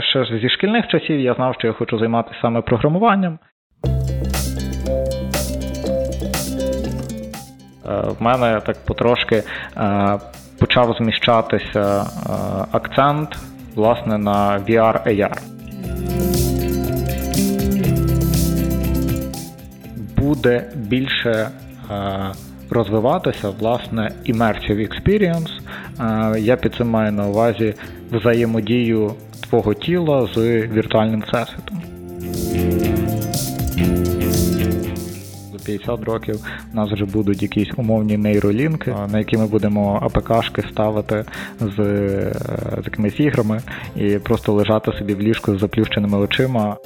ще ж зі шкільних часів я знав, що я хочу займатися саме програмуванням. В мене так потрошки почав зміщатися акцент, власне, на VR-AR. Буде більше розвиватися, власне, immersive experience. Я під цим маю на увазі взаємодію твого тіла з віртуальним всесвітом. 50 років у нас вже будуть якісь умовні нейролінки, на які ми будемо АПК-шки ставити з якимись іграми і просто лежати собі в ліжку з заплющеними очима.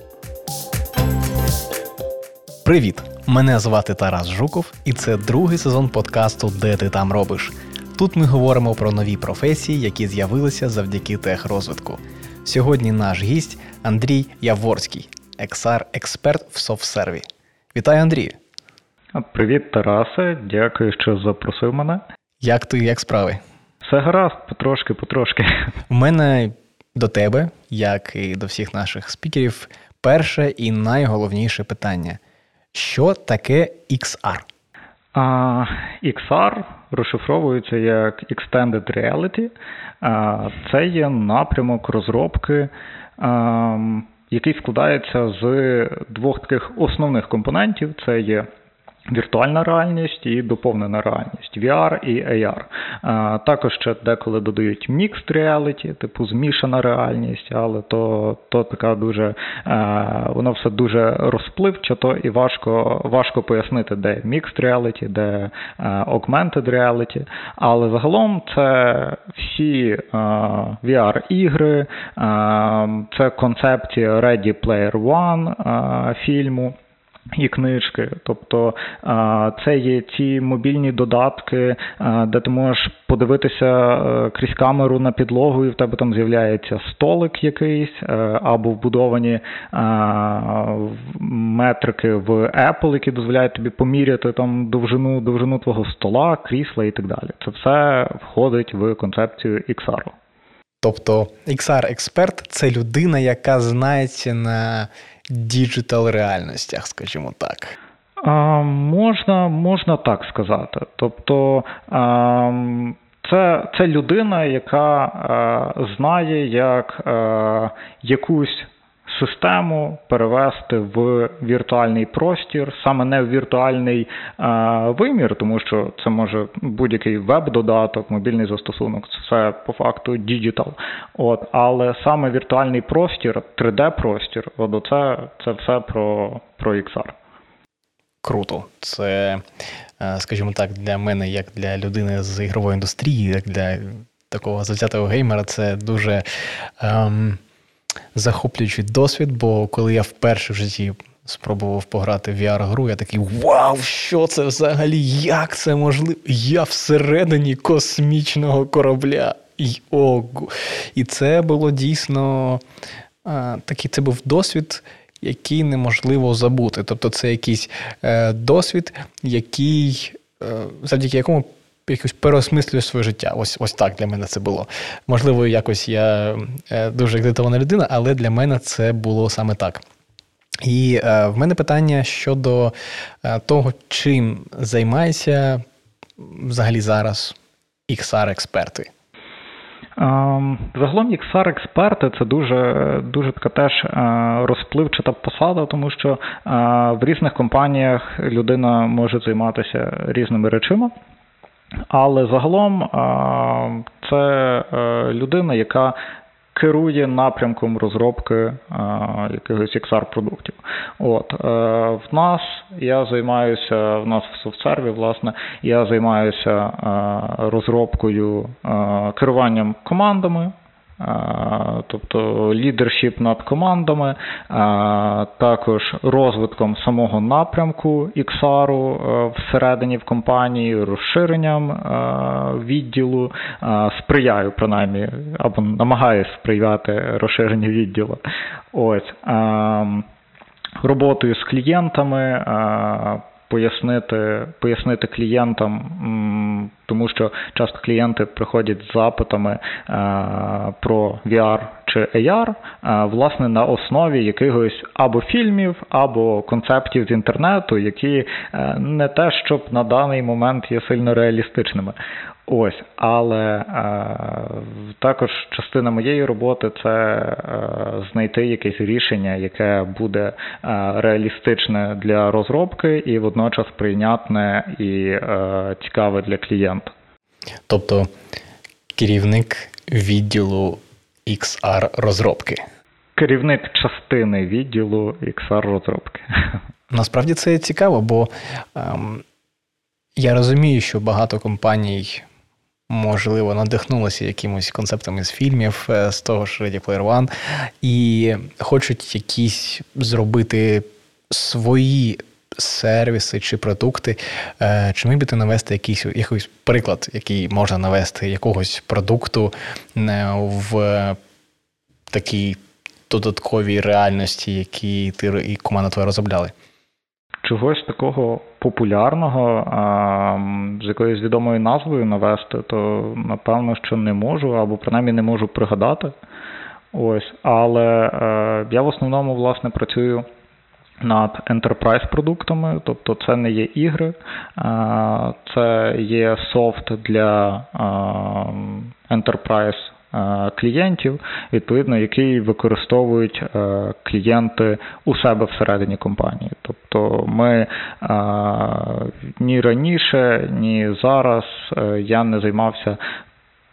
Привіт! Мене звати Тарас Жуков, і це другий сезон подкасту «Де ти там робиш?». Тут ми говоримо про нові професії, які з'явилися завдяки техрозвитку. Сьогодні наш гість Андрій Яворський, XR-експерт в SoftServe. Вітаю, Андрію! Привіт, Тарасе. Дякую, що запросив мене. Як ти, як справи? Все гаразд, потрошки. У мене до тебе, як і до всіх наших спікерів, перше і найголовніше питання. Що таке XR? XR розшифровується як Extended Reality. Це є напрямок розробки, який складається з двох таких основних компонентів. Це є віртуальна реальність і доповнена реальність, VR і AR. Також ще деколи додають Mixed Reality, типу змішана реальність, але то така дуже, воно все дуже розпливчато і важко пояснити, де Mixed Reality, де Augmented Reality. Але загалом це всі VR-ігри, це концепція Ready Player One фільму і книжки. Тобто це є ці мобільні додатки, де ти можеш подивитися крізь камеру на підлогу, і в тебе там з'являється столик якийсь, або вбудовані метрики в Apple, які дозволяють тобі поміряти там довжину твого стола, крісла і так далі. Це все входить в концепцію XR. Тобто XR-експерт – це людина, яка знається на діджитал-реальностях, скажімо так. Можна так сказати. Тобто це людина, яка знає, як якусь систему перевести в віртуальний простір, саме не в віртуальний вимір, тому що це може будь-який веб-додаток, мобільний застосунок, це все по факту діджитал. Але саме віртуальний простір, 3D-простір, це все про XR. Круто. Це, скажімо так, для мене, як для людини з ігрової індустрії, як для такого завзятого геймера, це дуже захоплюючий досвід, бо коли я вперше в житті спробував пограти в VR-гру, я такий, вау, що це взагалі, як це можливо? Я всередині космічного корабля. І це було дійсно, такий, це був досвід, який неможливо забути. Тобто це якийсь досвід, який, завдяки якому якось переосмислюю своє життя. Ось так для мене це було. Можливо, якось я дуже екзальтована людина, але для мене це було саме так. І в мене питання щодо того, чим займаються взагалі зараз XR-експерти. Загалом XR-експерти – це дуже така теж розпливчата посада, тому що в різних компаніях людина може займатися різними речами. Але загалом це людина, яка керує напрямком розробки якихось XR-продуктів. В нас в нас в SoftServe, власне, я займаюся розробкою, керуванням командами, тобто лідершіп над командами, також розвитком самого напрямку XR-у всередині в компанії, розширенням відділу, сприяю принаймні, або намагаюся сприяти розширенню відділу. Роботою з клієнтами, пояснити клієнтам, тому що часто клієнти приходять з запитами про VR чи AR, власне, на основі якихось або фільмів, або концептів з інтернету, які не те, щоб на даний момент є сильно реалістичними. Ось, але також частина моєї роботи – це знайти якесь рішення, яке буде реалістичне для розробки і водночас прийнятне і цікаве для клієнта. Тобто керівник відділу XR-розробки? Керівник частини відділу XR-розробки. Насправді це цікаво, бо я розумію, що багато компаній, можливо, надихнулися якимось концептами з фільмів, з того ж Ready Player One, і хочуть якісь зробити свої сервіси чи продукти. Чи міг би ти навести якийсь приклад, який можна навести якогось продукту в такій додатковій реальності, які ти і команда твоя розробляли? Чогось такого популярного, з якоюсь відомою назвою навести, то, напевно, що не можу, або принаймні не можу пригадати. Ось. Але я в основному, власне, працюю над enterprise-продуктами, тобто це не є ігри, це є софт для enterprise клієнтів, відповідно, який використовують клієнти у себе всередині компанії. Тобто ми ні раніше, ні зараз я не займався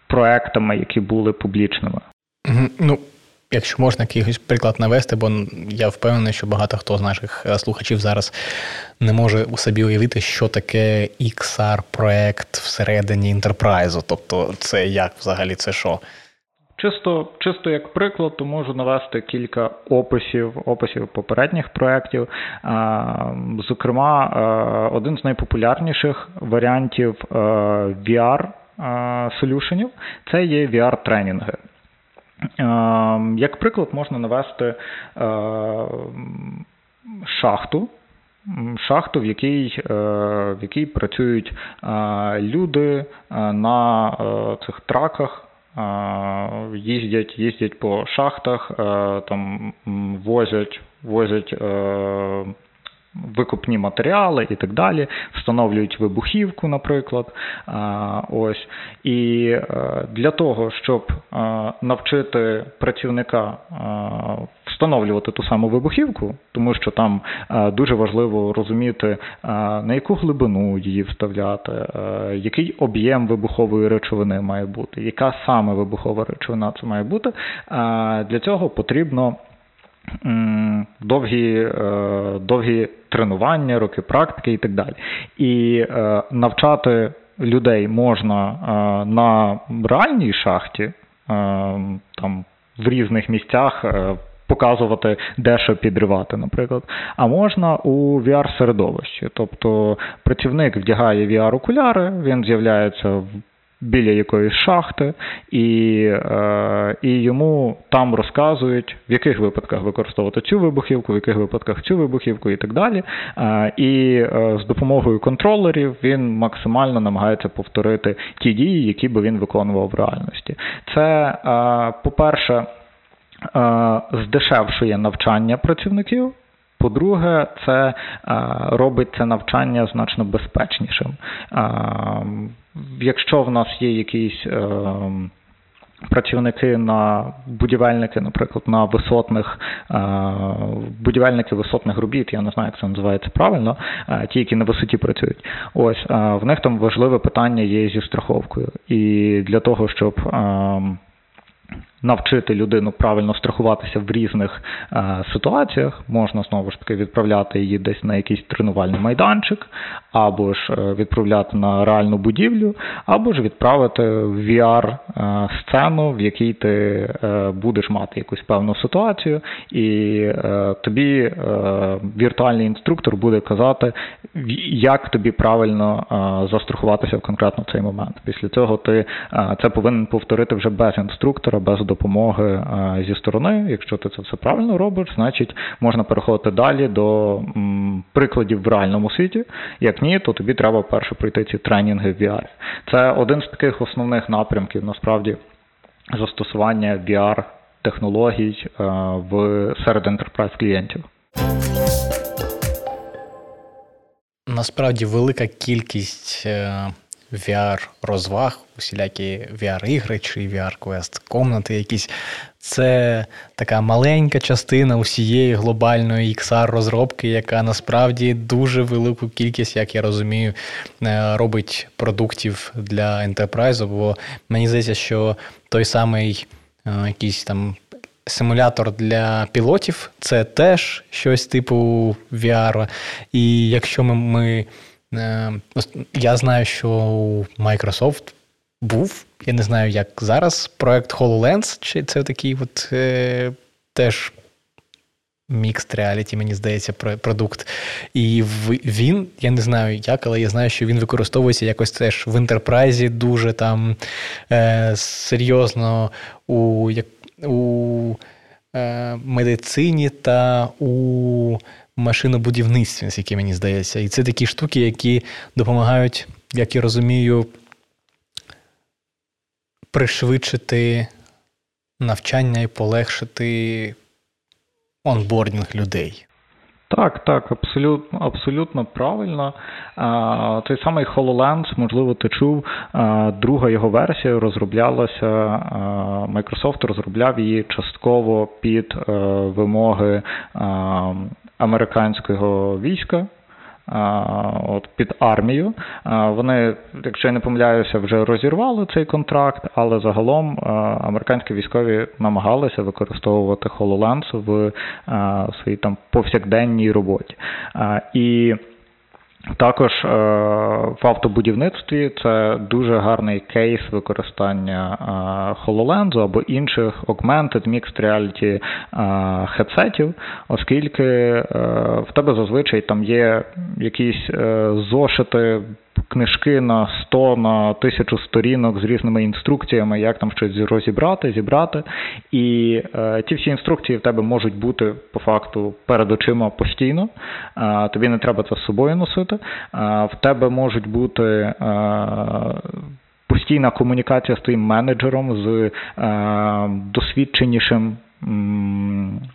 проектами, які були публічними. Ну, якщо можна якийсь приклад навести, бо я впевнений, що багато хто з наших слухачів зараз не може у собі уявити, що таке XR-проект всередині інтерпрайзу. Тобто це як взагалі, це що? Чисто як приклад, то можу навести кілька описів попередніх проєктів. Зокрема, один з найпопулярніших варіантів VR-солюшенів – це є VR-тренінги. Як приклад, можна навести шахту, в якій працюють люди на цих траках, їздять по шахтах, там возять викопні матеріали і так далі, встановлюють вибухівку, наприклад. Ось. І для того, щоб навчити працівника встановлювати ту саму вибухівку, тому що там дуже важливо розуміти, на яку глибину її вставляти, який об'єм вибухової речовини має бути, яка саме вибухова речовина це має бути, для цього потрібно довгі тренування, роки практики і так далі. І навчати людей можна на реальній шахті, там в різних місцях показувати, де що підривати, наприклад. А можна у VR-середовищі. Тобто працівник вдягає VR-окуляри, він з'являється біля якоїсь шахти, і йому там розказують, в яких випадках використовувати цю вибухівку, в яких випадках цю вибухівку і так далі. І з допомогою контролерів він максимально намагається повторити ті дії, які би він виконував в реальності. Це, по-перше, здешевшує навчання працівників. По-друге, це робить це навчання значно безпечнішим. Якщо в нас є якісь працівники будівельники, наприклад, на висотних, будівельники висотних робіт, я не знаю, як це називається правильно, ті, які на висоті працюють. Ось, в них там важливе питання є зі страховкою. І для того, щоб навчити людину правильно страхуватися в різних ситуаціях, можна знову ж таки відправляти її десь на якийсь тренувальний майданчик, або ж відправляти на реальну будівлю, або ж відправити в VR-сцену, в якій ти будеш мати якусь певну ситуацію, і тобі віртуальний інструктор буде казати, як тобі правильно застрахуватися в конкретно цей момент. Після цього ти це повинен повторити вже без інструктора, без допомоги зі сторони. Якщо ти це все правильно робиш, значить можна переходити далі до прикладів в реальному світі. Як ні, то тобі треба перше пройти ці тренінги в VR. Це один з таких основних напрямків, насправді, застосування VR-технологій серед ентерпрайз-клієнтів. Насправді велика кількість VR-розваг, усілякі VR-ігри чи VR-квест, комнати якісь. Це така маленька частина усієї глобальної XR-розробки, яка насправді дуже велику кількість, як я розумію, робить продуктів для ентерпрайзу, бо мені здається, що той самий якийсь там симулятор для пілотів – це теж щось типу VR. І якщо я знаю, що у Microsoft був, я не знаю, як зараз, проект HoloLens, чи це такий от теж Mixed Reality, мені здається, продукт. І він, я не знаю як, але я знаю, що він використовується якось теж в ентерпрайзі дуже там серйозно у медицині та у машинобудівництві, наскільки мені здається. І це такі штуки, які допомагають, як я розумію, пришвидшити навчання і полегшити онбордінг людей. Так, абсолютно правильно. Той самий HoloLens, можливо, ти чув, друга його версія розроблялася, Microsoft розробляв її частково під вимоги американського війська, під армію. Вони, якщо я не помиляюся, вже розірвали цей контракт, але загалом американські військові намагалися використовувати HoloLens в своїй там повсякденній роботі. І також в автобудівництві це дуже гарний кейс використання HoloLens або інших Augmented Mixed Reality хедсетів, оскільки в тебе зазвичай там є якісь зошити, книжки на 100, на 1000 сторінок з різними інструкціями, як там щось зібрати. І ті всі інструкції в тебе можуть бути, по факту, перед очима постійно. Тобі не треба це з собою носити. В тебе можуть бути постійна комунікація з твоїм менеджером, з досвідченішим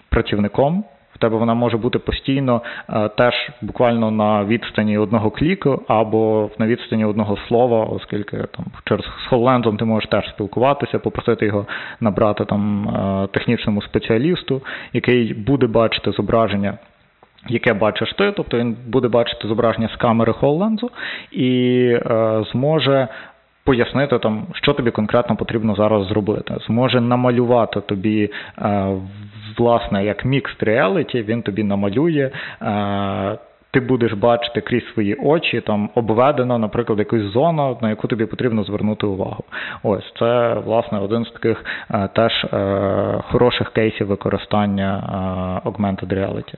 працівником. В тебе вона може бути постійно теж буквально на відстані одного кліку або на відстані одного слова, оскільки там через з HoloLens ти можеш теж спілкуватися, попросити його набрати там технічному спеціалісту, який буде бачити зображення, яке бачиш ти, тобто він буде бачити зображення з камери HoloLens і зможе пояснити там, що тобі конкретно потрібно зараз зробити. Зможе намалювати тобі власне, як Mixed Reality, він тобі намалює, ти будеш бачити крізь свої очі, там обведено, наприклад, якусь зону, на яку тобі потрібно звернути увагу. Ось, це, власне, один з таких теж хороших кейсів використання Augmented Reality.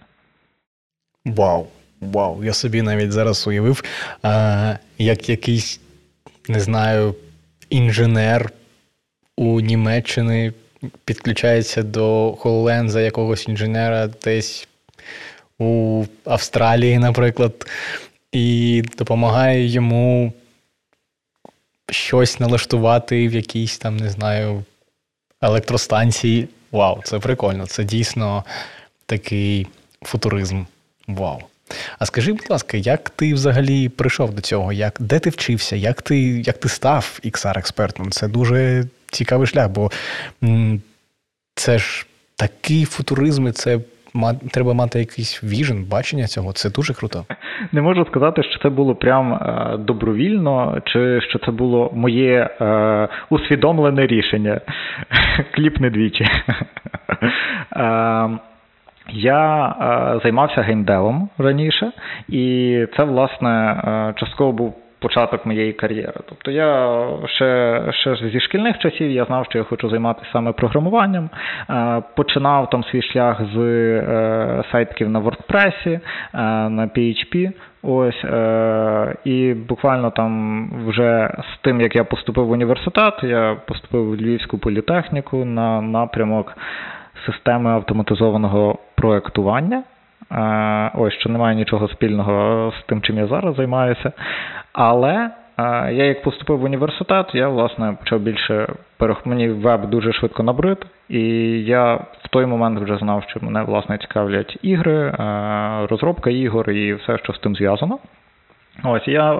Вау! Я собі навіть зараз уявив, як якийсь, не знаю, інженер у Німеччині підключається до HoloLens якогось інженера десь у Австралії, наприклад, і допомагає йому щось налаштувати в якійсь там, не знаю, електростанції. Вау, це прикольно. Це дійсно такий футуризм. Вау. А скажи, будь ласка, як ти взагалі прийшов до цього? Де ти вчився? Як ти став XR-експертом? Це дуже цікавий шлях, бо це ж такий футуризм, це треба мати якийсь віжен, бачення цього. Це дуже круто. Не можу сказати, що це було прям добровільно, чи що це було моє усвідомлене рішення. Кліпне двічі. Я займався геймдевом раніше, і це, власне, частково був початок моєї кар'єри. Тобто я ще зі шкільних часів я знав, що я хочу займатися саме програмуванням. Починав там свій шлях з сайтків на WordPress, на PHP. Ось, і буквально там вже з тим, як я поступив в університет, я поступив в Львівську політехніку на напрямок системи автоматизованого проєктування. Ось, що немає нічого спільного з тим, чим я зараз займаюся. Але я як поступив в університет, я, власне, почав більше... Мені веб дуже швидко набрид, і я в той момент вже знав, що мене, власне, цікавлять ігри, розробка ігор і все, що з тим зв'язано. Ось, я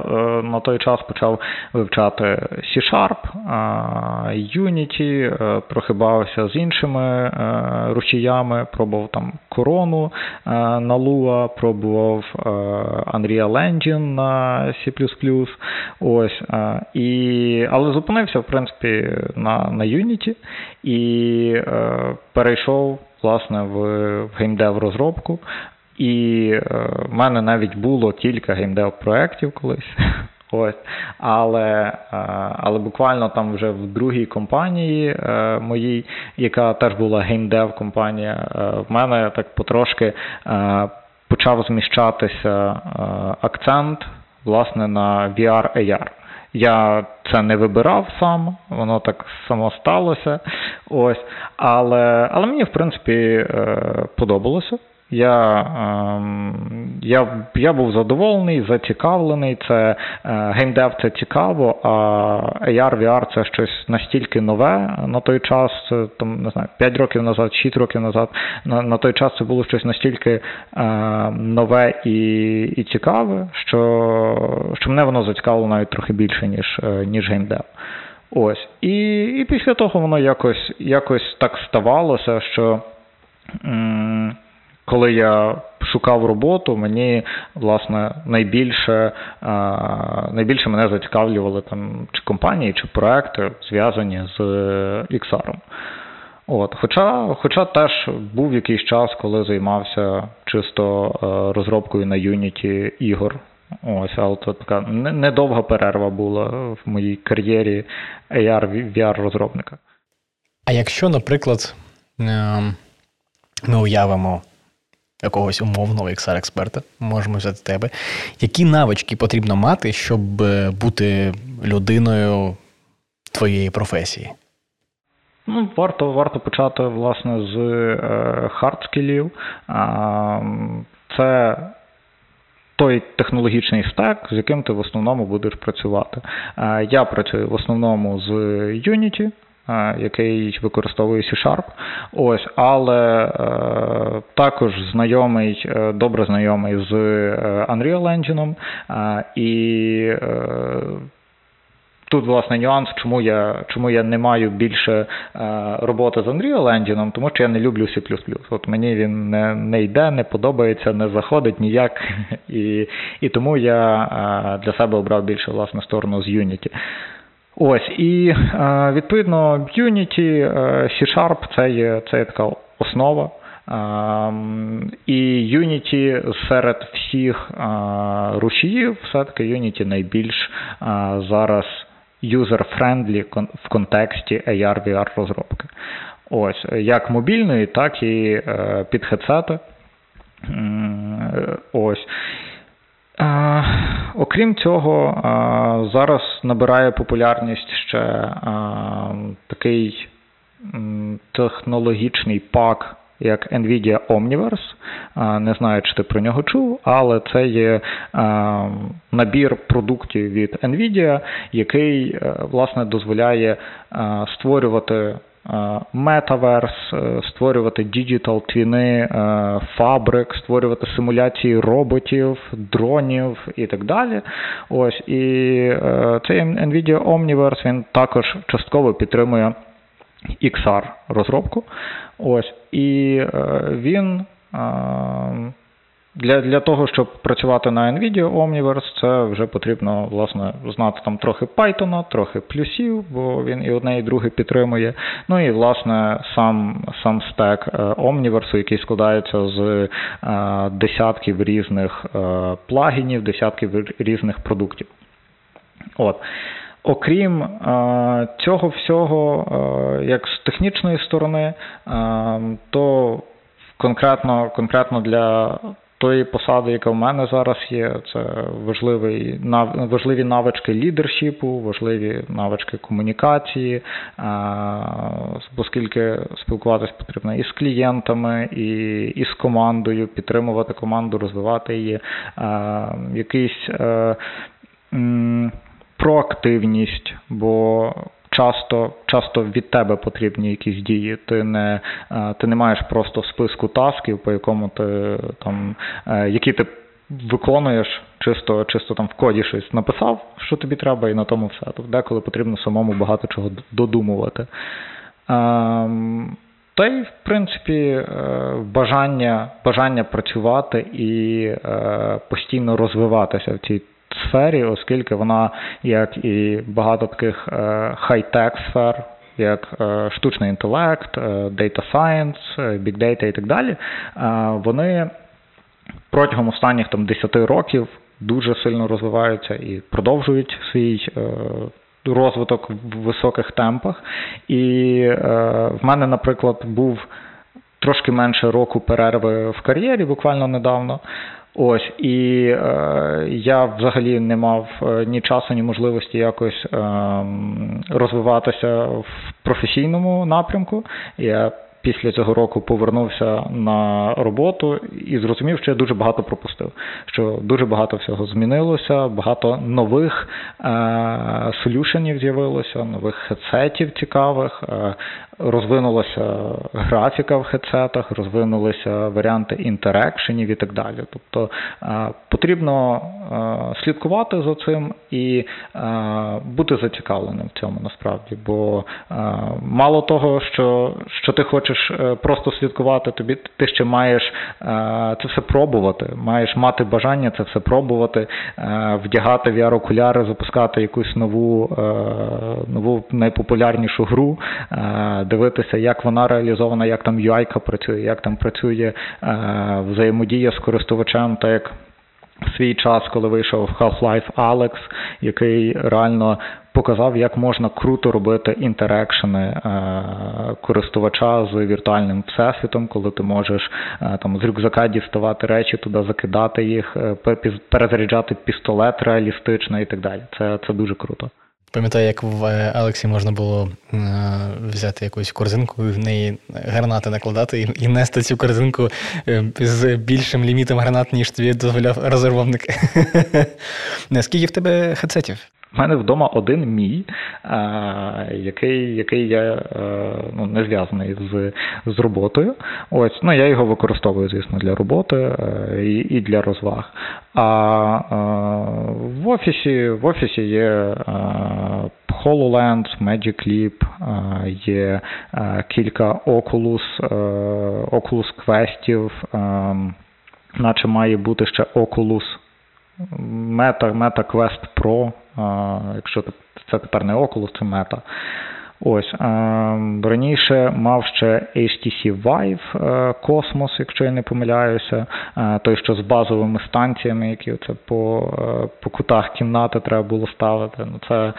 на той час почав вивчати C-Sharp, Unity, трохи бавився з іншими рушіями, пробував там корону на Lua, пробував Unreal Engine на C++, ось, але зупинився, в принципі, на Unity і перейшов, власне, в геймдев-розробку. І в мене навіть було кілька геймдев-проєктів колись. Ось. Але буквально там вже в другій компанії моїй, яка теж була геймдев-компанія, в мене так потрошки почав зміщатися акцент, власне, на VR-AR. Я це не вибирав сам, воно так само сталося. Ось. Але мені, в принципі, подобалося. Я був задоволений, зацікавлений. Це геймдев – це цікаво, а AR, VR – це щось настільки нове на той час, там, не знаю, 5 років назад, 6 років назад. На той час це було щось настільки нове і цікаве, що мене воно зацікавило навіть трохи більше, ніж геймдев. Ось. І після того воно якось так ставалося, що... Коли я шукав роботу, мені, власне, найбільше мене зацікавлювали там чи компанії, чи проекти, зв'язані з XR. От, хоча теж був якийсь час, коли займався чисто розробкою на Unity ігор. Ось, але це така недовга перерва була в моїй кар'єрі AR, VR-розробника. А якщо, наприклад, ми уявимо якогось умовного XR-експерта, можемо взяти тебе. Які навички потрібно мати, щоб бути людиною твоєї професії? Ну, варто почати, власне, з хардскілів. Це той технологічний стек, з яким ти в основному будеш працювати. Я працюю в основному з Unity, який використовує C-Sharp. Ось, але також добре знайомий з Unreal Engine. Тут, власне, нюанс, чому я не маю більше роботи з Unreal Engine, тому що я не люблю C++. От мені він не йде, не подобається, не заходить ніяк. І тому я для себе обрав більше, власне, сторону з Unity. Ось, і, відповідно, Unity, C-Sharp – це є така основа. І Unity серед всіх рушіїв, все-таки Unity найбільш зараз user-friendly в контексті AR-VR-розробки. Ось, як мобільної, так і під хедсети. Ось. Окрім цього, зараз набирає популярність ще такий технологічний пак, як Nvidia Omniverse. Не знаю, чи ти про нього чув, але це є набір продуктів від Nvidia, який, власне, дозволяє створювати метаверс, створювати діджитал-твіни, фабрик, створювати симуляції роботів, дронів і так далі. Ось, і цей Nvidia Omniverse, він також частково підтримує XR-розробку. Ось, і він... Для того, щоб працювати на NVIDIA Omniverse, це вже потрібно, власне, знати там трохи Python, трохи плюсів, бо він і одне, і друге підтримує. Ну і, власне, сам стек Omniverse, який складається з десятків різних плагінів, десятків різних продуктів. От. Окрім цього всього, як з технічної сторони, то конкретно для тої посади, яка в мене зараз є, це важливі навички лідершіпу, важливі навички комунікації, оскільки спілкуватись потрібно і з клієнтами, і з командою, підтримувати команду, розвивати її, якийсь проактивність, бо часто від тебе потрібні якісь дії. Ти не маєш просто списку тасків, по якому ти там, які ти виконуєш, чисто там в коді щось написав, що тобі треба, і на тому все. Тобто деколи потрібно самому багато чого додумувати. Та й, в принципі, бажання працювати і постійно розвиватися в цій сфері, оскільки вона, як і багато таких хай-тек сфер, як штучний інтелект, data science, big data і так далі, вони протягом останніх 10 років дуже сильно розвиваються і продовжують свій розвиток в високих темпах. І в мене, наприклад, був трошки менше року перерви в кар'єрі, буквально недавно. Ось, і я взагалі не мав ні часу, ні можливості якось розвиватися в професійному напрямку. Я після цього року повернувся на роботу і зрозумів, що я дуже багато пропустив, що дуже багато всього змінилося, багато нових солюшенів з'явилося, нових хедсетів цікавих, розвинулася графіка в хедсетах, розвинулися варіанти інтерекшенів і так далі. Тобто потрібно слідкувати за цим і бути зацікавленим в цьому насправді, бо мало того, що ти хочеш просто слідкувати, ти ще маєш це все пробувати, маєш мати бажання це все пробувати, вдягати VR-окуляри, запускати якусь нову найпопулярнішу гру, дивитися, як вона реалізована, як там UI-ка працює, як там працює взаємодія з користувачем, так як в свій час, коли вийшов Half-Life: Alyx, який реально показав, як можна круто робити інтерекшени користувача з віртуальним всесвітом, коли ти можеш там з рюкзака діставати речі, туди закидати їх, перезаряджати пістолет реалістично і так далі. Це дуже круто. Пам'ятаю, як в Алексі можна було взяти якусь корзинку, в неї гранати накладати і нести цю корзинку з більшим лімітом гранат, ніж тобі дозволяв розірвовник. Скільки в тебе хедсетів? У мене вдома один мій, який я не зв'язаний з роботою. Ось, я його використовую, звісно, для роботи і для розваг. А в офісі є HoloLens, Magic Leap, є кілька Oculus Questів, наче має бути ще Oculus Meta Quest Pro, якщо це тепер не Oculus, це Meta. Ось, раніше мав ще HTC Vive Cosmos, якщо я не помиляюся, той, що з базовими станціями, які це по кутах кімнати треба було ставити. Це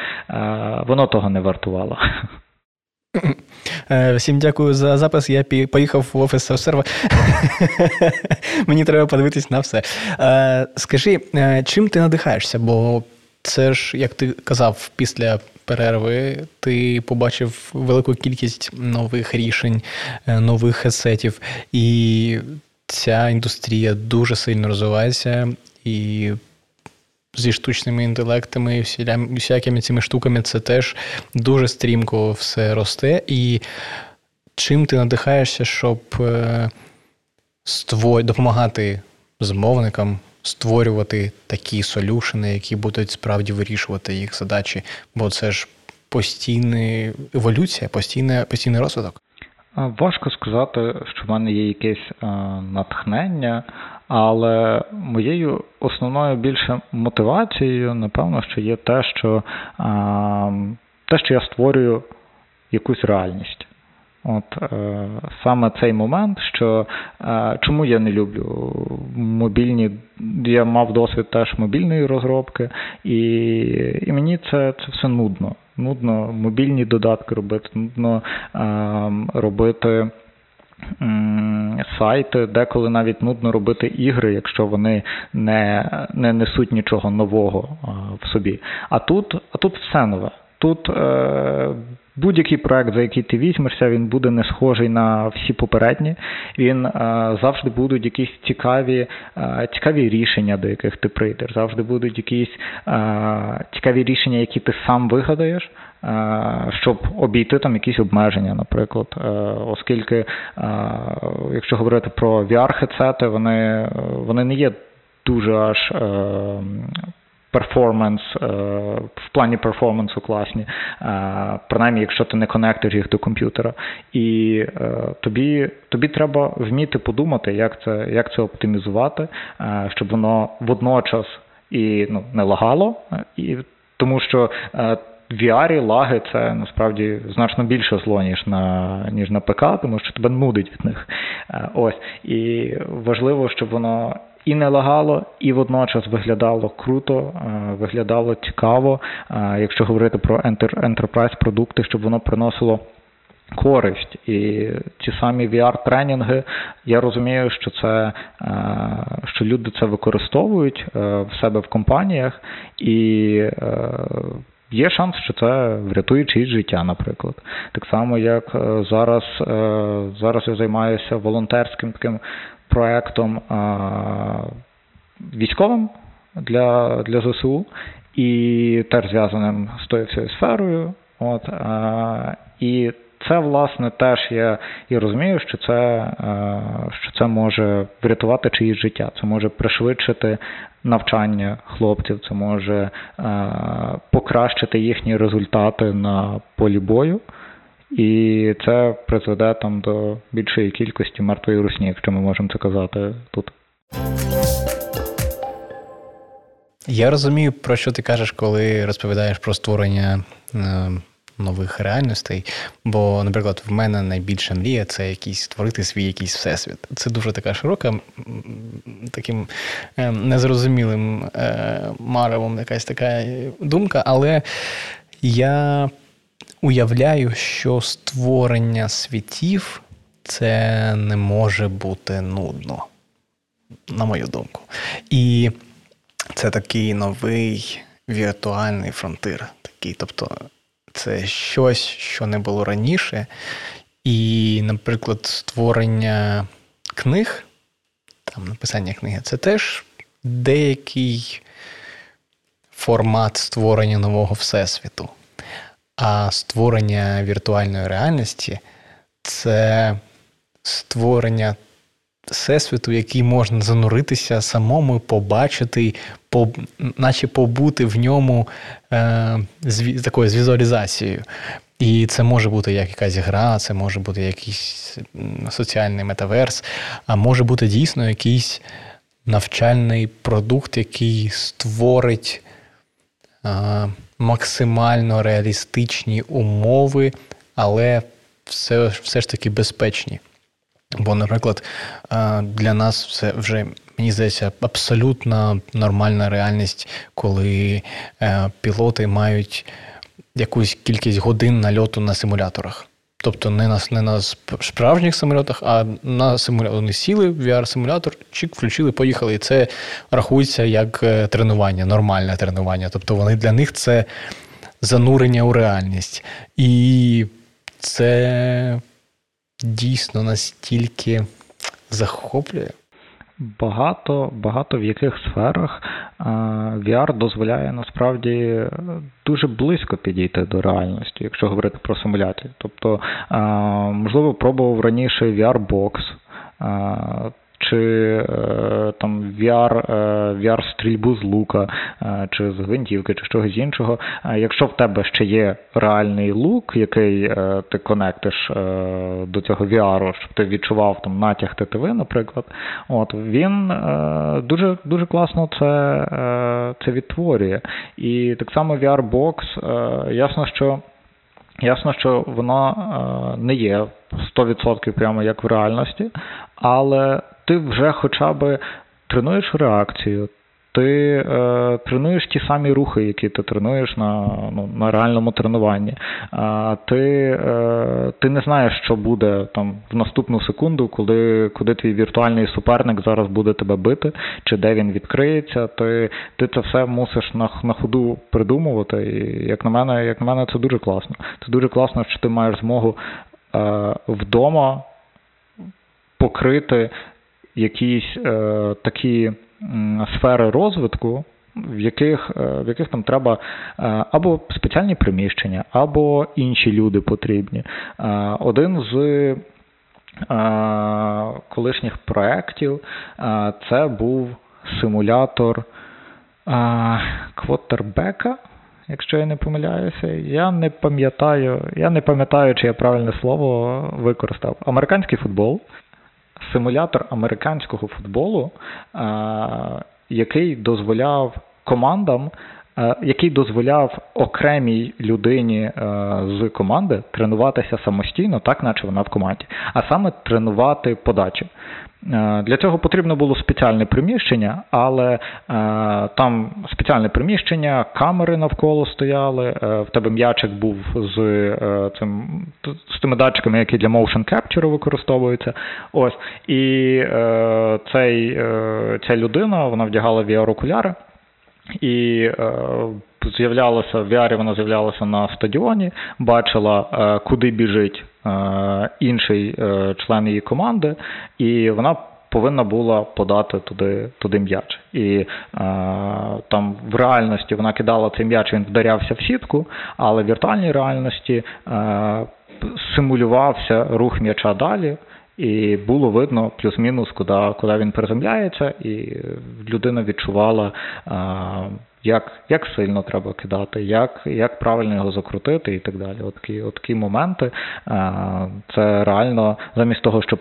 воно того не вартувало. Всім дякую за запис. Я поїхав в офіс SoftServe. Мені треба подивитись на все. Скажи, чим ти надихаєшся? Бо це ж, як ти казав, після перерви ти побачив велику кількість нових рішень, нових хедсетів. І ця індустрія дуже сильно розвивається. І зі штучними інтелектами, всякими цими штуками це теж дуже стрімко все росте. І чим ти надихаєшся, щоб допомагати замовникам створювати такі солюшени, які будуть справді вирішувати їх задачі? Бо це ж постійна еволюція, постійний розвиток. Важко сказати, що в мене є якесь натхнення, але моєю основною більше мотивацією, напевно, що є те, що я створюю якусь реальність. От саме цей момент, що чому я не люблю мобільні, я мав досвід теж мобільної розробки, і мені це все нудно. Нудно мобільні додатки робити, нудно робити сайти, деколи навіть нудно робити ігри, якщо вони не несуть нічого нового в собі. А тут все нове. Тут будь-який проект, за який ти візьмешся, він буде не схожий на всі попередні. Він завжди будуть якісь цікаві рішення, до яких ти прийдеш. Завжди будуть якісь цікаві рішення, які ти сам вигадаєш, щоб обійти там якісь обмеження, наприклад. Оскільки, якщо говорити про VR-хедсети, вони не є дуже аж... перформанс, в плані перформансу класні, принаймні, якщо ти не конектиш їх до комп'ютера. І тобі треба вміти подумати, як це оптимізувати, щоб воно водночас і не лагало, і, тому що в VR лаги – це, насправді, значно більше зло, ніж на ПК, тому що тебе нудить від них. Ось. І важливо, щоб воно і не лагало, і водночас виглядало круто, виглядало цікаво, якщо говорити про enterprise-продукти, щоб воно приносило користь. І ці самі VR-тренінги, я розумію, що люди це використовують в себе в компаніях, і є шанс, що це врятує чиїсь життя, наприклад. Так само, як зараз я займаюся волонтерським таким проєктом військовим для ЗСУ і теж зв'язаним з тою всією сферою. І це, власне, теж я розумію, що це може врятувати чиїсь життя, це може пришвидшити навчання хлопців, це може покращити їхні результати на полі бою. І це призведе там до більшої кількості мертвої русні, якщо ми можемо це казати тут. Я розумію, про що ти кажеш, коли розповідаєш про створення нових реальностей. Бо, наприклад, в мене найбільша мрія – це якийсь створити свій якийсь всесвіт. Це дуже така широка, таким незрозумілим маревом якась така думка, але я уявляю, що створення світів – це не може бути нудно, на мою думку. І це такий новий віртуальний фронтир. Такий, тобто це щось, що не було раніше. І, наприклад, створення книг, там написання книги – це теж деякий формат створення нового всесвіту. А створення віртуальної реальності – це створення всесвіту, який можна зануритися самому, побачити, наче побути в ньому з такою візуалізацією. І це може бути як якась гра, це може бути якийсь соціальний метаверс, а може бути дійсно якийсь навчальний продукт, який створить максимально реалістичні умови, але все ж таки безпечні. Бо, наприклад, для нас це вже, мені здається, абсолютно нормальна реальність, коли пілоти мають якусь кількість годин нальоту на симуляторах. Тобто не на справжніх симулятах, а на симуляторах. Вони сіли в VR-симулятор, чик, включили, поїхали. І це рахується як тренування, нормальне тренування. Тобто для них це занурення у реальність. І це дійсно настільки захоплює. Багато в яких сферах VR дозволяє, насправді, дуже близько підійти до реальності, якщо говорити про симуляцію. Тобто, можливо, пробував раніше VR-бокс, чи там VR-стрільбу з лука, чи з гвинтівки, чи чогось іншого. Якщо в тебе ще є реальний лук, який ти конектиш до цього VR, щоб ти відчував там натяг тетиви, наприклад, він дуже, дуже класно це відтворює. І так само VR-бокс, ясно, що воно не є 100% прямо як в реальності, але ти вже хоча б тренуєш реакцію, ти тренуєш ті самі рухи, які ти тренуєш на реальному тренуванні. Ти не знаєш, що буде там в наступну секунду, куди твій віртуальний суперник зараз буде тебе бити, чи де він відкриється. Ти це все мусиш на ходу придумувати. І, як на мене, це дуже класно. Це дуже класно, що ти маєш змогу вдома покрити якісь такі сфери розвитку, в яких там треба або спеціальні приміщення, або інші люди потрібні. Один з колишніх проєктів це був симулятор квотербека, якщо я не помиляюся. Я не пам'ятаю, чи я правильне слово використав. Американський футбол. Симулятор американського футболу, який дозволяв окремій людині з команди тренуватися самостійно, так наче вона в команді, а саме тренувати подачі. Для цього потрібно було спеціальне приміщення, але там спеціальне приміщення, камери навколо стояли, в тебе м'ячик був з тими датчиками, які для motion capture використовуються. Ось. І ця людина, вона вдягала VR-окуляри, і в VR вона з'являлася на стадіоні, бачила, куди біжить інший член її команди, і вона повинна була подати туди м'яч. І там в реальності вона кидала цей м'яч, він вдарявся в сітку, але в віртуальній реальності симулювався рух м'яча далі, і було видно плюс-мінус, куди він приземляється, і людина відчувала, як сильно треба кидати, як правильно його закрутити і так далі. Отакі моменти. Це реально, замість того, щоб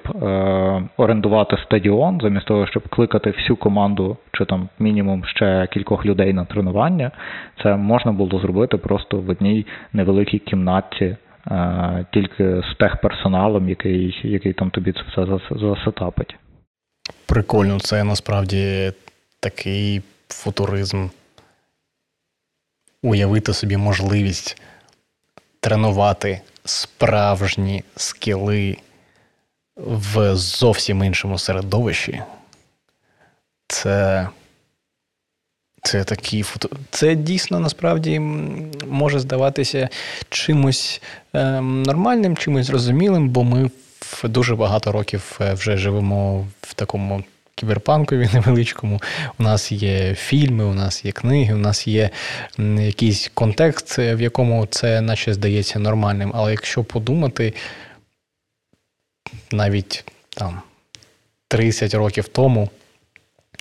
орендувати стадіон, замість того, щоб кликати всю команду, чи там мінімум ще кількох людей на тренування, це можна було зробити просто в одній невеликій кімнатці, тільки з техперсоналом, який там тобі це все засетапить. Прикольно, це насправді такий футуризм. Уявити собі можливість тренувати справжні скіли в зовсім іншому середовищі. Це дійсно насправді може здаватися чимось нормальним, чимось зрозумілим, бо ми дуже багато років вже живемо в такому кіберпанкові невеличкому. У нас є фільми, у нас є книги, у нас є якийсь контекст, в якому це наче здається нормальним. Але якщо подумати, навіть там 30 років тому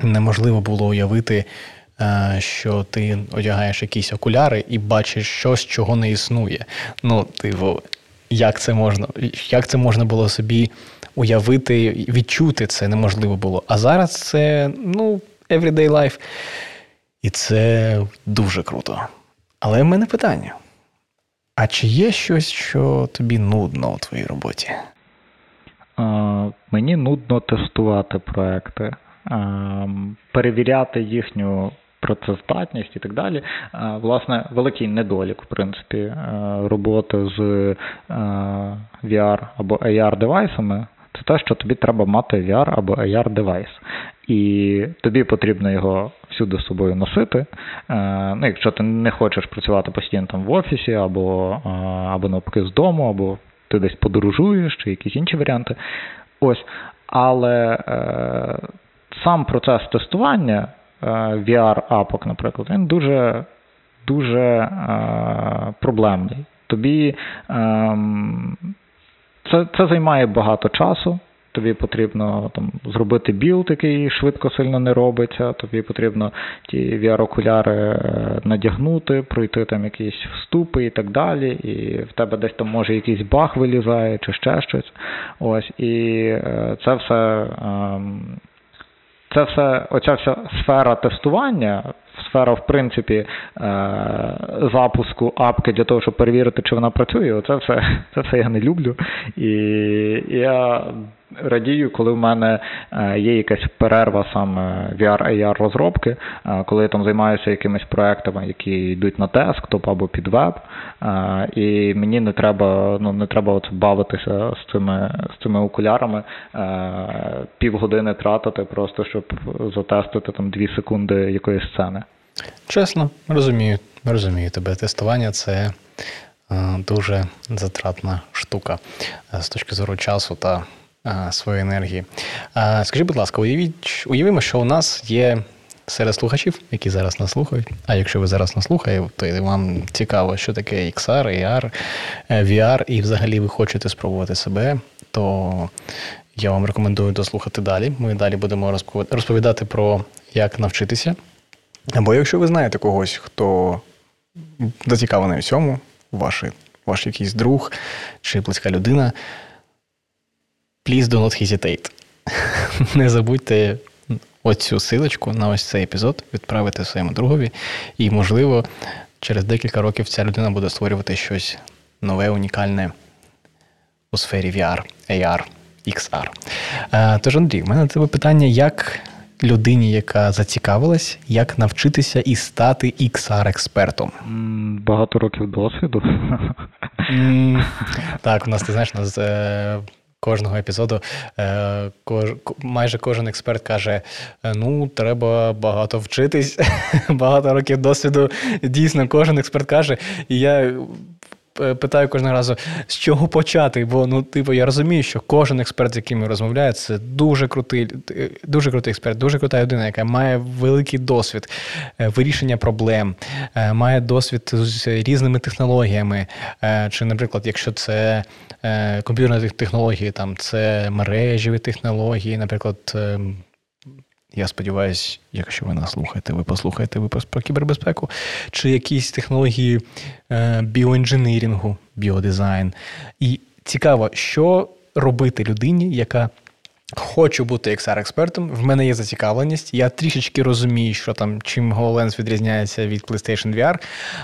неможливо було уявити, що ти одягаєш якісь окуляри і бачиш щось, чого не існує. Як це можна було собі уявити, відчути, це неможливо було. А зараз це, everyday life. І це дуже круто. Але в мене питання. А чи є щось, що тобі нудно у твоїй роботі? Мені нудно тестувати проекти, перевіряти їхню працездатність і так далі. Власне, великий недолік, в принципі, роботи з VR або AR-девайсами – це те, що тобі треба мати VR або AR-девайс. І тобі потрібно його всюди з собою носити. Якщо ти не хочеш працювати постійно там в офісі, або навпаки з дому, або ти десь подорожуєш, чи якісь інші варіанти. Ось. Але сам процес тестування VR-апок, наприклад, він дуже, дуже проблемний. Тобі це займає багато часу. Тобі потрібно зробити білд, який швидко сильно не робиться, тобі потрібно ті VR-окуляри надягнути, пройти там якісь вступи і так далі, і в тебе десь там може якийсь баг вилізає, чи ще щось. Ось, і це все, оця вся сфера тестування, сфера, в принципі, запуску апки для того, щоб перевірити, чи вона працює, це все я не люблю. І я радію, коли в мене є якась перерва саме VR-AR розробки, коли я там займаюся якимись проектами, які йдуть на десктоп або під веб, і мені не треба от бавитися з цими окулярами, півгодини тратити просто, щоб затестити там 2 секунди якоїсь сцени. Чесно, розумію тебе. Тестування – це дуже затратна штука з точки зору часу та своєї енергії. Скажіть, будь ласка, уявімо, що у нас є серед слухачів, які зараз нас слухають, а якщо ви зараз нас слухаєте, то вам цікаво, що таке XR, AR, VR, і взагалі ви хочете спробувати себе, то я вам рекомендую дослухати далі. Ми далі будемо розповідати про як навчитися. Або якщо ви знаєте когось, хто зацікавлений у цьому, ваш якийсь друг чи близька людина, please do not hesitate. Не забудьте оцю силочку на ось цей епізод відправити своєму другові, і, можливо, через декілька років ця людина буде створювати щось нове, унікальне у сфері VR, AR, XR. Тож, Андрій, в мене на тебе питання, як людині, яка зацікавилась, як навчитися і стати XR-експертом? Багато років досвіду. Так, у нас, ти знаєш, з кожного епізоду майже кожен експерт каже, треба багато вчитись, багато років досвіду. Дійсно, кожен експерт каже, і я питаю кожного разу, з чого почати, бо я розумію, що кожен експерт, з яким я розмовляю, це дуже крутий експерт, дуже крута людина, яка має великий досвід вирішення проблем, має досвід з різними технологіями, чи, наприклад, якщо це комп'ютерні технології, там це мережеві технології, наприклад. Я сподіваюся, якщо ви нас слухаєте, ви послухаєте випуск про кібербезпеку, чи якісь технології біоінженерінгу, біодизайн. І цікаво, що робити людині, яка хоче бути XR-експертом, в мене є зацікавленість, я трішечки розумію, що там, чим HoloLens відрізняється від PlayStation VR,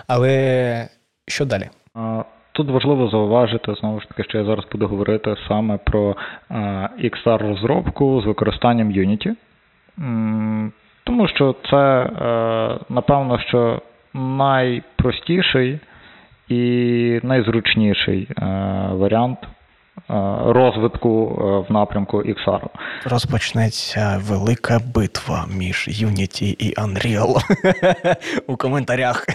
але що далі? Тут важливо зауважити, знову ж таки, що я зараз буду говорити саме про XR-розробку з використанням Unity. Тому що це, напевно, що найпростіший і найзручніший варіант розвитку в напрямку XR. Розпочнеться велика битва між Unity і Unreal у коментарях.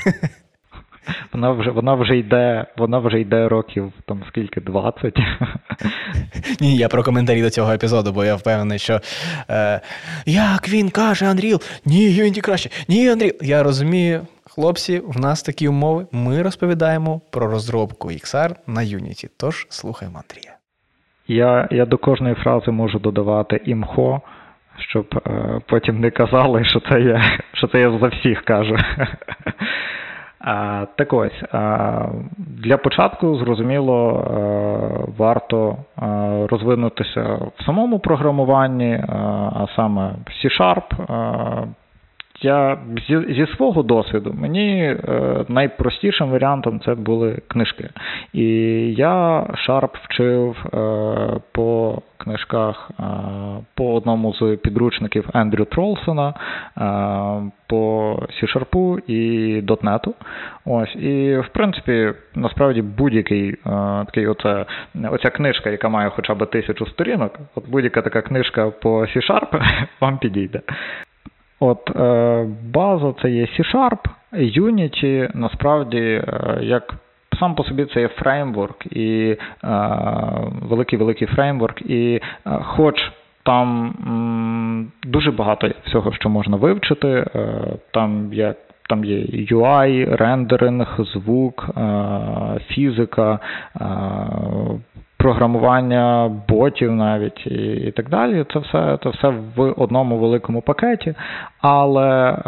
Вона вже йде років, там, скільки, 20. Ні, я про коментарі до цього епізоду, бо я впевнений, що як він каже, Unreal, ні, Unity краще, ні, Unreal. Я розумію, хлопці, в нас такі умови, ми розповідаємо про розробку XR на Unity. Тож, слухаємо Андрія. Я до кожної фрази можу додавати імхо, щоб потім не казали, що це я за всіх кажу. Так ось, для початку, зрозуміло, варто розвинутися в самому програмуванні, а саме C-Sharp. Я зі свого досвіду, мені найпростішим варіантом це були книжки. І я Sharp вчив по книжках, по одному з підручників Ендрю Тролсона, по C-Sharp і .NET. Ось. І, в принципі, насправді будь-який такий оця книжка, яка має хоча б 1000 сторінок, от будь-яка така книжка по C-Sharp вам підійде. От база це є C-Sharp, Unity, насправді, як сам по собі це є фреймворк, і великий-великий фреймворк, і хоч там дуже багато всього, що можна вивчити, там є UI, рендеринг, звук, фізика, програмування ботів навіть і так далі. Це все в одному великому пакеті, але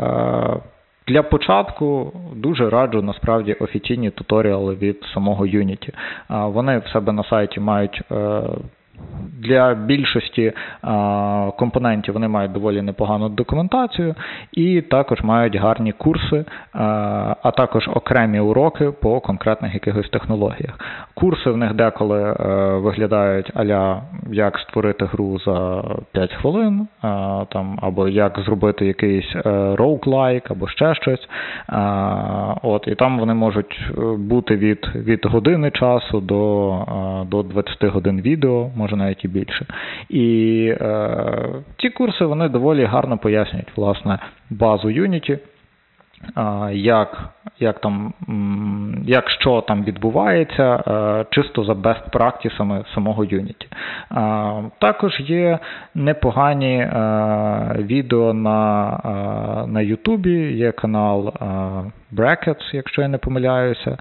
для початку дуже раджу насправді офіційні туторіали від самого Unity. Вони в себе на сайті мають для більшості компонентів вони мають доволі непогану документацію і також мають гарні курси, а також окремі уроки по конкретних якихось технологіях. Курси в них деколи виглядають а-ля як створити гру за 5 хвилин, там, або як зробити якийсь роуглайк, або ще щось. І там вони можуть бути від години часу до 20 годин відео, може навіть і більше. І ці курси, вони доволі гарно пояснюють, власне, базу Unity, як що там відбувається, чисто за best practices самого Unity. Також є непогані відео на YouTube, є канал Brackets, якщо я не помиляюся.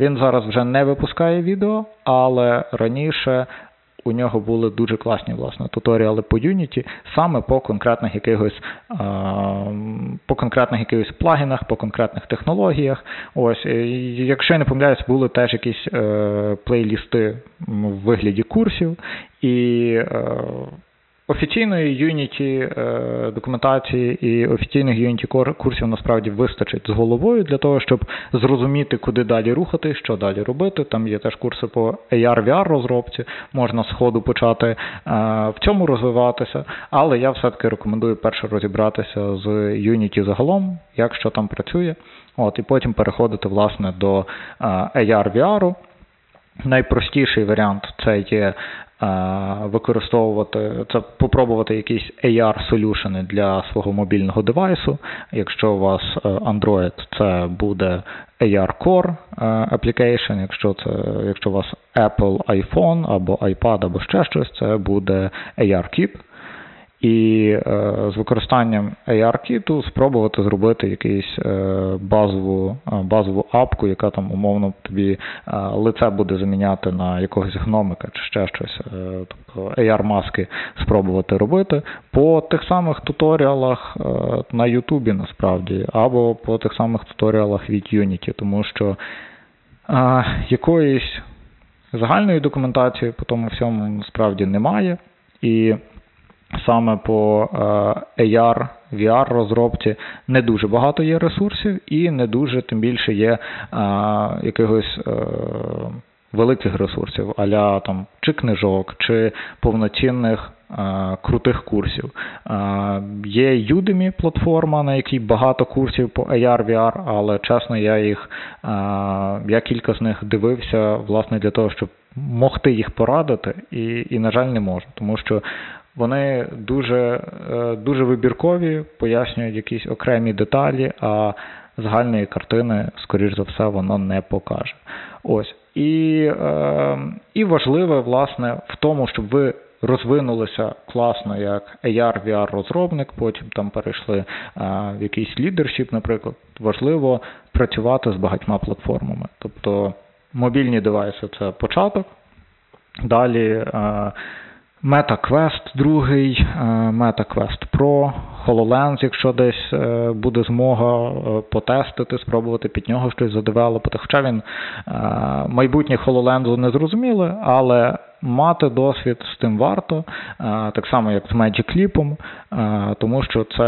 Він зараз вже не випускає відео, але раніше у нього були дуже класні, власне, туторіали по Unity, саме по конкретних якихось плагінах, по конкретних технологіях. І, якщо я не помиляюсь, були теж якісь плейлісти в вигляді курсів. І офіційної Unity документації і офіційних Unity курсів насправді вистачить з головою для того, щоб зрозуміти, куди далі рухати, що далі робити. Там є теж курси по AR-VR розробці, можна з ходу почати в цьому розвиватися, але я все-таки рекомендую перше розібратися з Unity загалом, як що там працює, і потім переходити, власне, до AR-VR. Найпростіший варіант – це є попробувати якісь AR-солюшени для свого мобільного девайсу. Якщо у вас Android, це буде AR-Core application, якщо у вас Apple iPhone або iPad або ще щось, це буде ARKit. І з використанням AR-кіту спробувати зробити якусь базову апку, яка там умовно тобі лице буде заміняти на якогось гномика чи ще щось, тобто AR-маски спробувати робити по тих самих туторіалах на Ютубі насправді, або по тих самих туторіалах від Unity, тому що якоїсь загальної документації по тому всьому насправді немає, і саме по AR, VR розробці не дуже багато є ресурсів і не дуже, тим більше, є якихось великих ресурсів, а-ля там чи книжок, чи повноцінних крутих курсів. Є Udemy платформа, на якій багато курсів по AR-VR, але, чесно, я кілька з них дивився, власне, для того, щоб могти їх порадити, і на жаль, не можу, тому що вони дуже, дуже вибіркові, пояснюють якісь окремі деталі, а загальної картини, скоріш за все, воно не покаже. І важливе, власне, в тому, щоб ви розвинулися класно як AR-VR-розробник, потім там перейшли в якийсь лідершіп, наприклад. Важливо працювати з багатьма платформами. Тобто мобільні девайси – це початок, далі Meta Quest 2, Meta Quest Pro, HoloLens, якщо десь буде змога потестити, спробувати під нього щось задевелопити. Хоча він майбутнє HoloLens не зрозуміли, але мати досвід з тим варто, так само як з Magic Leap, тому що це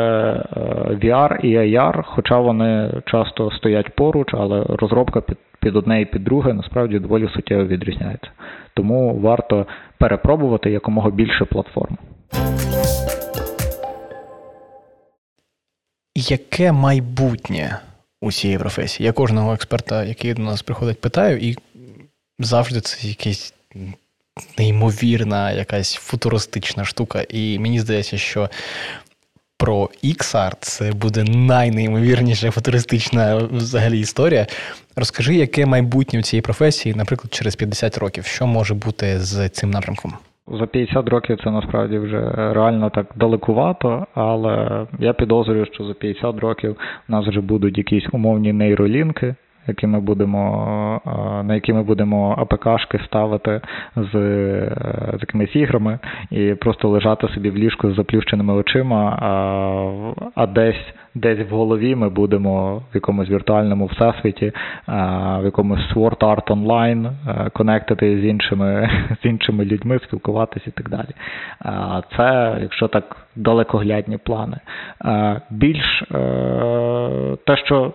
VR і AR, хоча вони часто стоять поруч, але розробка під одне і під друге насправді доволі суттєво відрізняється. Тому варто перепробувати якомога більше платформ. Яке майбутнє у цієї професії? Я кожного експерта, який до нас приходить, питаю, і завжди це якась неймовірна, якась футуристична штука. І мені здається, що про XR це буде найнеймовірніша футуристична взагалі історія. Розкажи, яке майбутнє у цієї професії, наприклад, через 50 років? Що може бути з цим напрямком? За 50 років це насправді вже реально так далекувато, але я підозрюю, що за 50 років у нас вже будуть якісь умовні нейролінки, на які ми будемо АПК-шки ставити з якимись іграми і просто лежати собі в ліжку з заплющеними очима, а десь десь в голові ми будемо в якомусь віртуальному всесвіті, в якомусь Sword Art Online конектити з іншими людьми, спілкуватися і так далі. Це, якщо так, далекоглядні плани. Більш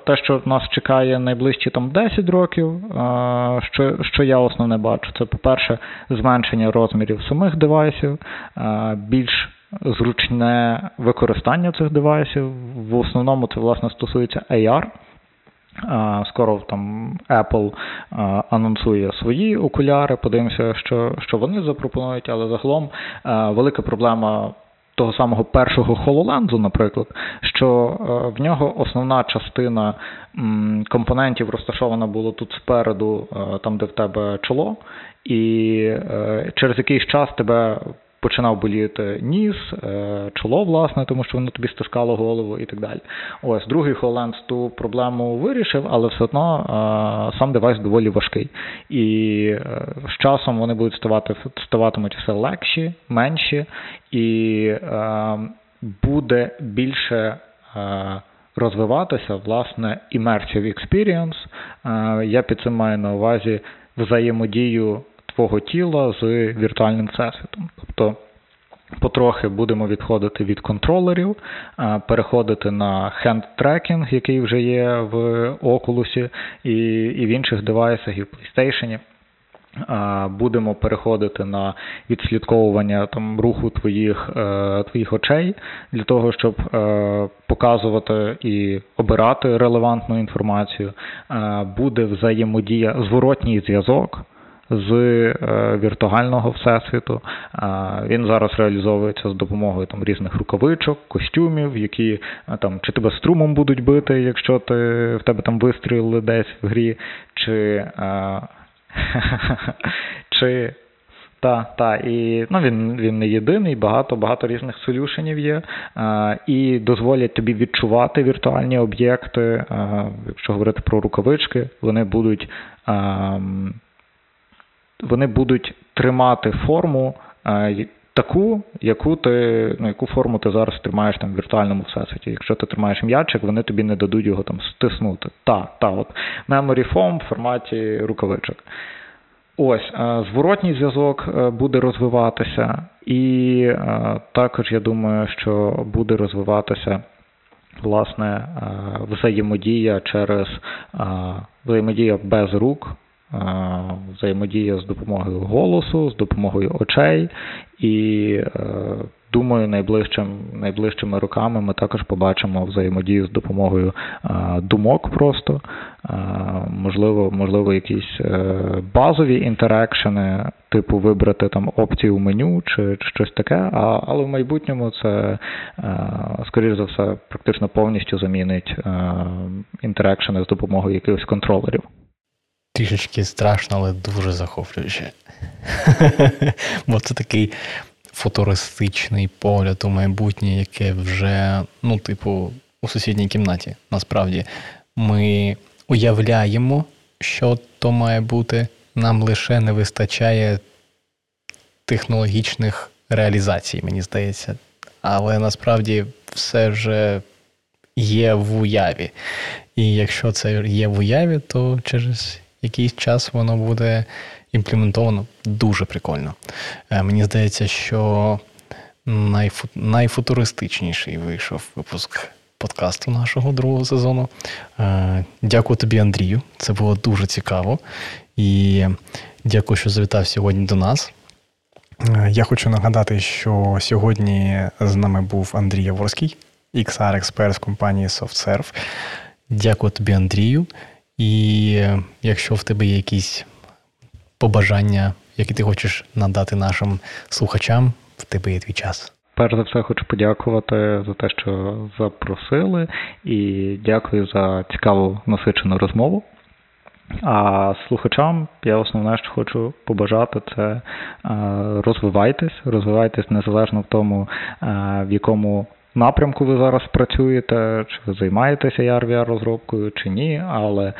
те, що нас чекає найближчі там 10 років, що я основне бачу, це, по-перше, зменшення розмірів самих девайсів, більш зручне використання цих девайсів. В основному це, власне, стосується AR. Скоро там Apple анонсує свої окуляри, подивимося, що вони запропонують, але загалом велика проблема того самого першого HoloLens, наприклад, що в нього основна частина компонентів розташована була тут спереду, там, де в тебе чоло, і через якийсь час тебе починав боліти ніс, чоло, власне, тому що воно тобі стискало голову і так далі. Ось, другий HoloLens ту проблему вирішив, але все одно сам девайс доволі важкий. І з часом вони будуть ставатимуть все легші, менші, і буде більше розвиватися, власне, immersive experience. Я під цим маю на увазі взаємодію твого тіла з віртуальним всесвітом. Тобто потрохи будемо відходити від контролерів, переходити на хенд-трекінг, який вже є в Oculus і в інших девайсах, і в PlayStation. Будемо переходити на відслідковування там руху твоїх очей для того, щоб показувати і обирати релевантну інформацію. Буде взаємодія, зворотній зв'язок з віртуального всесвіту. Він зараз реалізовується з допомогою там різних рукавичок, костюмів, які там чи тебе струмом будуть бити, якщо в тебе там вистріли десь в грі, чи і він не єдиний, багато різних солюшенів є, і дозволять тобі відчувати віртуальні об'єкти. Якщо говорити про рукавички, вони будуть тримати форму таку, яку форму ти зараз тримаєш там в віртуальному всесвіті. Якщо ти тримаєш м'ячик, вони тобі не дадуть його там стиснути. От memory foam в форматі рукавичок. Ось, зворотній зв'язок буде розвиватися, і також я думаю, що буде розвиватися, власне, взаємодія без рук, взаємодія з допомогою голосу, з допомогою очей, і думаю, найближчими роками ми також побачимо взаємодію з допомогою думок просто, можливо якісь базові інтерекшени, типу вибрати там опції у меню чи щось таке, але в майбутньому це, скоріш за все, практично повністю замінить інтерекшени з допомогою якихось контролерів. Трішечки страшно, але дуже захоплююче. Бо це такий футуристичний погляд у майбутнє, яке вже, у сусідній кімнаті, насправді. Ми уявляємо, що то має бути. Нам лише не вистачає технологічних реалізацій, мені здається. Але насправді все вже є в уяві. І якщо це є в уяві, то через якийсь час воно буде імплементовано дуже прикольно. Мені здається, що найфутуристичніший вийшов випуск подкасту нашого другого сезону. Дякую тобі, Андрію. Це було дуже цікаво. І дякую, що завітав сьогодні до нас. Я хочу нагадати, що сьогодні з нами був Андрій Яворський, XR-експерт з компанії SoftServe. Дякую тобі, Андрію. І якщо в тебе є якісь побажання, які ти хочеш надати нашим слухачам, в тебе є твій час. Перш за все, хочу подякувати за те, що запросили, і дякую за цікаву, насичену розмову. А слухачам я основне, що хочу побажати, це розвивайтесь незалежно в тому, в якому напрямку ви зараз працюєте, чи ви займаєтеся AR/VR-розробкою, чи ні, але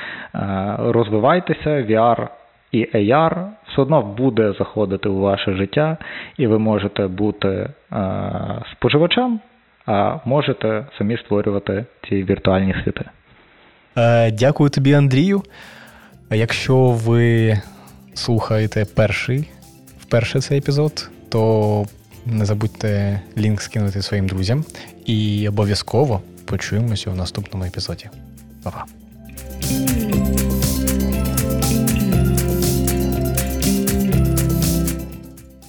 розвивайтеся, VR і AR все одно буде заходити у ваше життя, і ви можете бути споживачем а можете самі створювати ці віртуальні світи. Дякую тобі, Андрію. Якщо ви слухаєте вперше цей епізод, то не забудьте лінк скинути своїм друзям і обов'язково почуємося в наступному епізоді. Па-па!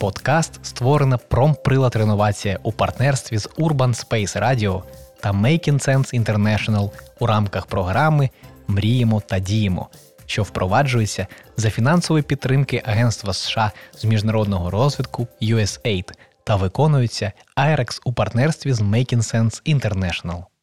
Подкаст створено «Промприлад Реновація» у партнерстві з Urban Space Radio та Making Cents International у рамках програми «Мріємо та діємо», що впроваджується за фінансової підтримки Агентства США з міжнародного розвитку USAID та виконується IREX у партнерстві з Making Cents International.